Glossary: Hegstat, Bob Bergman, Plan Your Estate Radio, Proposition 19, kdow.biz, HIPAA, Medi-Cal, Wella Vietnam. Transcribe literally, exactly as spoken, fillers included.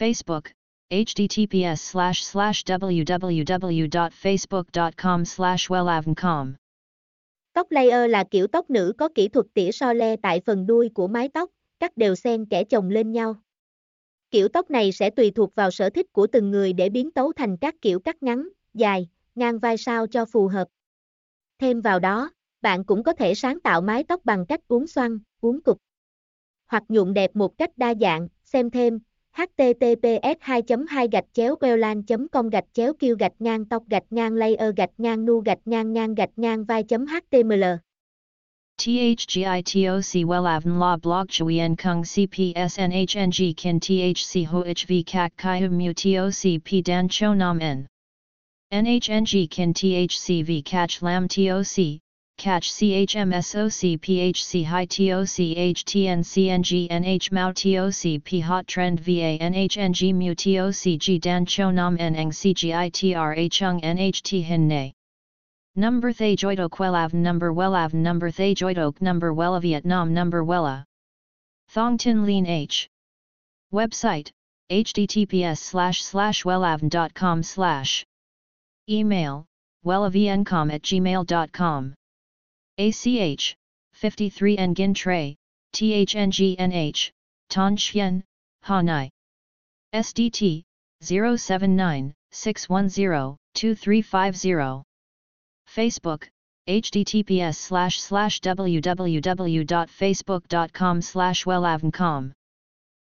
Facebook, https slash slash www.facebook.com slash wellavn.com Tóc layer là kiểu tóc nữ có kỹ thuật tỉa so le tại phần đuôi của mái tóc, cắt đều xen kẽ chồng lên nhau. Kiểu tóc này sẽ tùy thuộc vào sở thích của từng người để biến tấu thành các kiểu cắt ngắn, dài, ngang vai sao cho phù hợp. Thêm vào đó, bạn cũng có thể sáng tạo mái tóc bằng cách uốn xoăn, uốn cụp, hoặc nhuộm đẹp một cách đa dạng, xem thêm. h t t p s hai hai gạch chéo wellan com gạch chéo q gạch ngang tóc gạch chéo layer gạch ngang nu gạch ngang ngang gạch ngang vai chấm html T H G I T O C Wellavn La Blog Chui En Kung C P S N H N G Kin T H C Ho H V Kak Kai Hum Mu T O C P Dan Cho Nam En N H N G Kin T H C V Catch Lam T O C Catch C H M S O C P H C High T O C H T N C N G N H Mao T O C P Hot Trend V A N H N G Mu T O C G Dan Cho Nam En Eng C G I T R A Chung N H T Hin Nay Number Thay Joidok Wellavn Number Wellavn Number Thay Joidok Number Wella Vietnam Number Wella Thong Tin Lean H Website https slash slash wellavn.com slash Email wellavncom at gmail.com A C H, fifty-three Nguyen Tray, THNGNH, Tan Chien, Ha Nai. S D T, zero seven nine six one zero two three five zero. Facebook, https slash slash www.facebook.com slash wellavncom.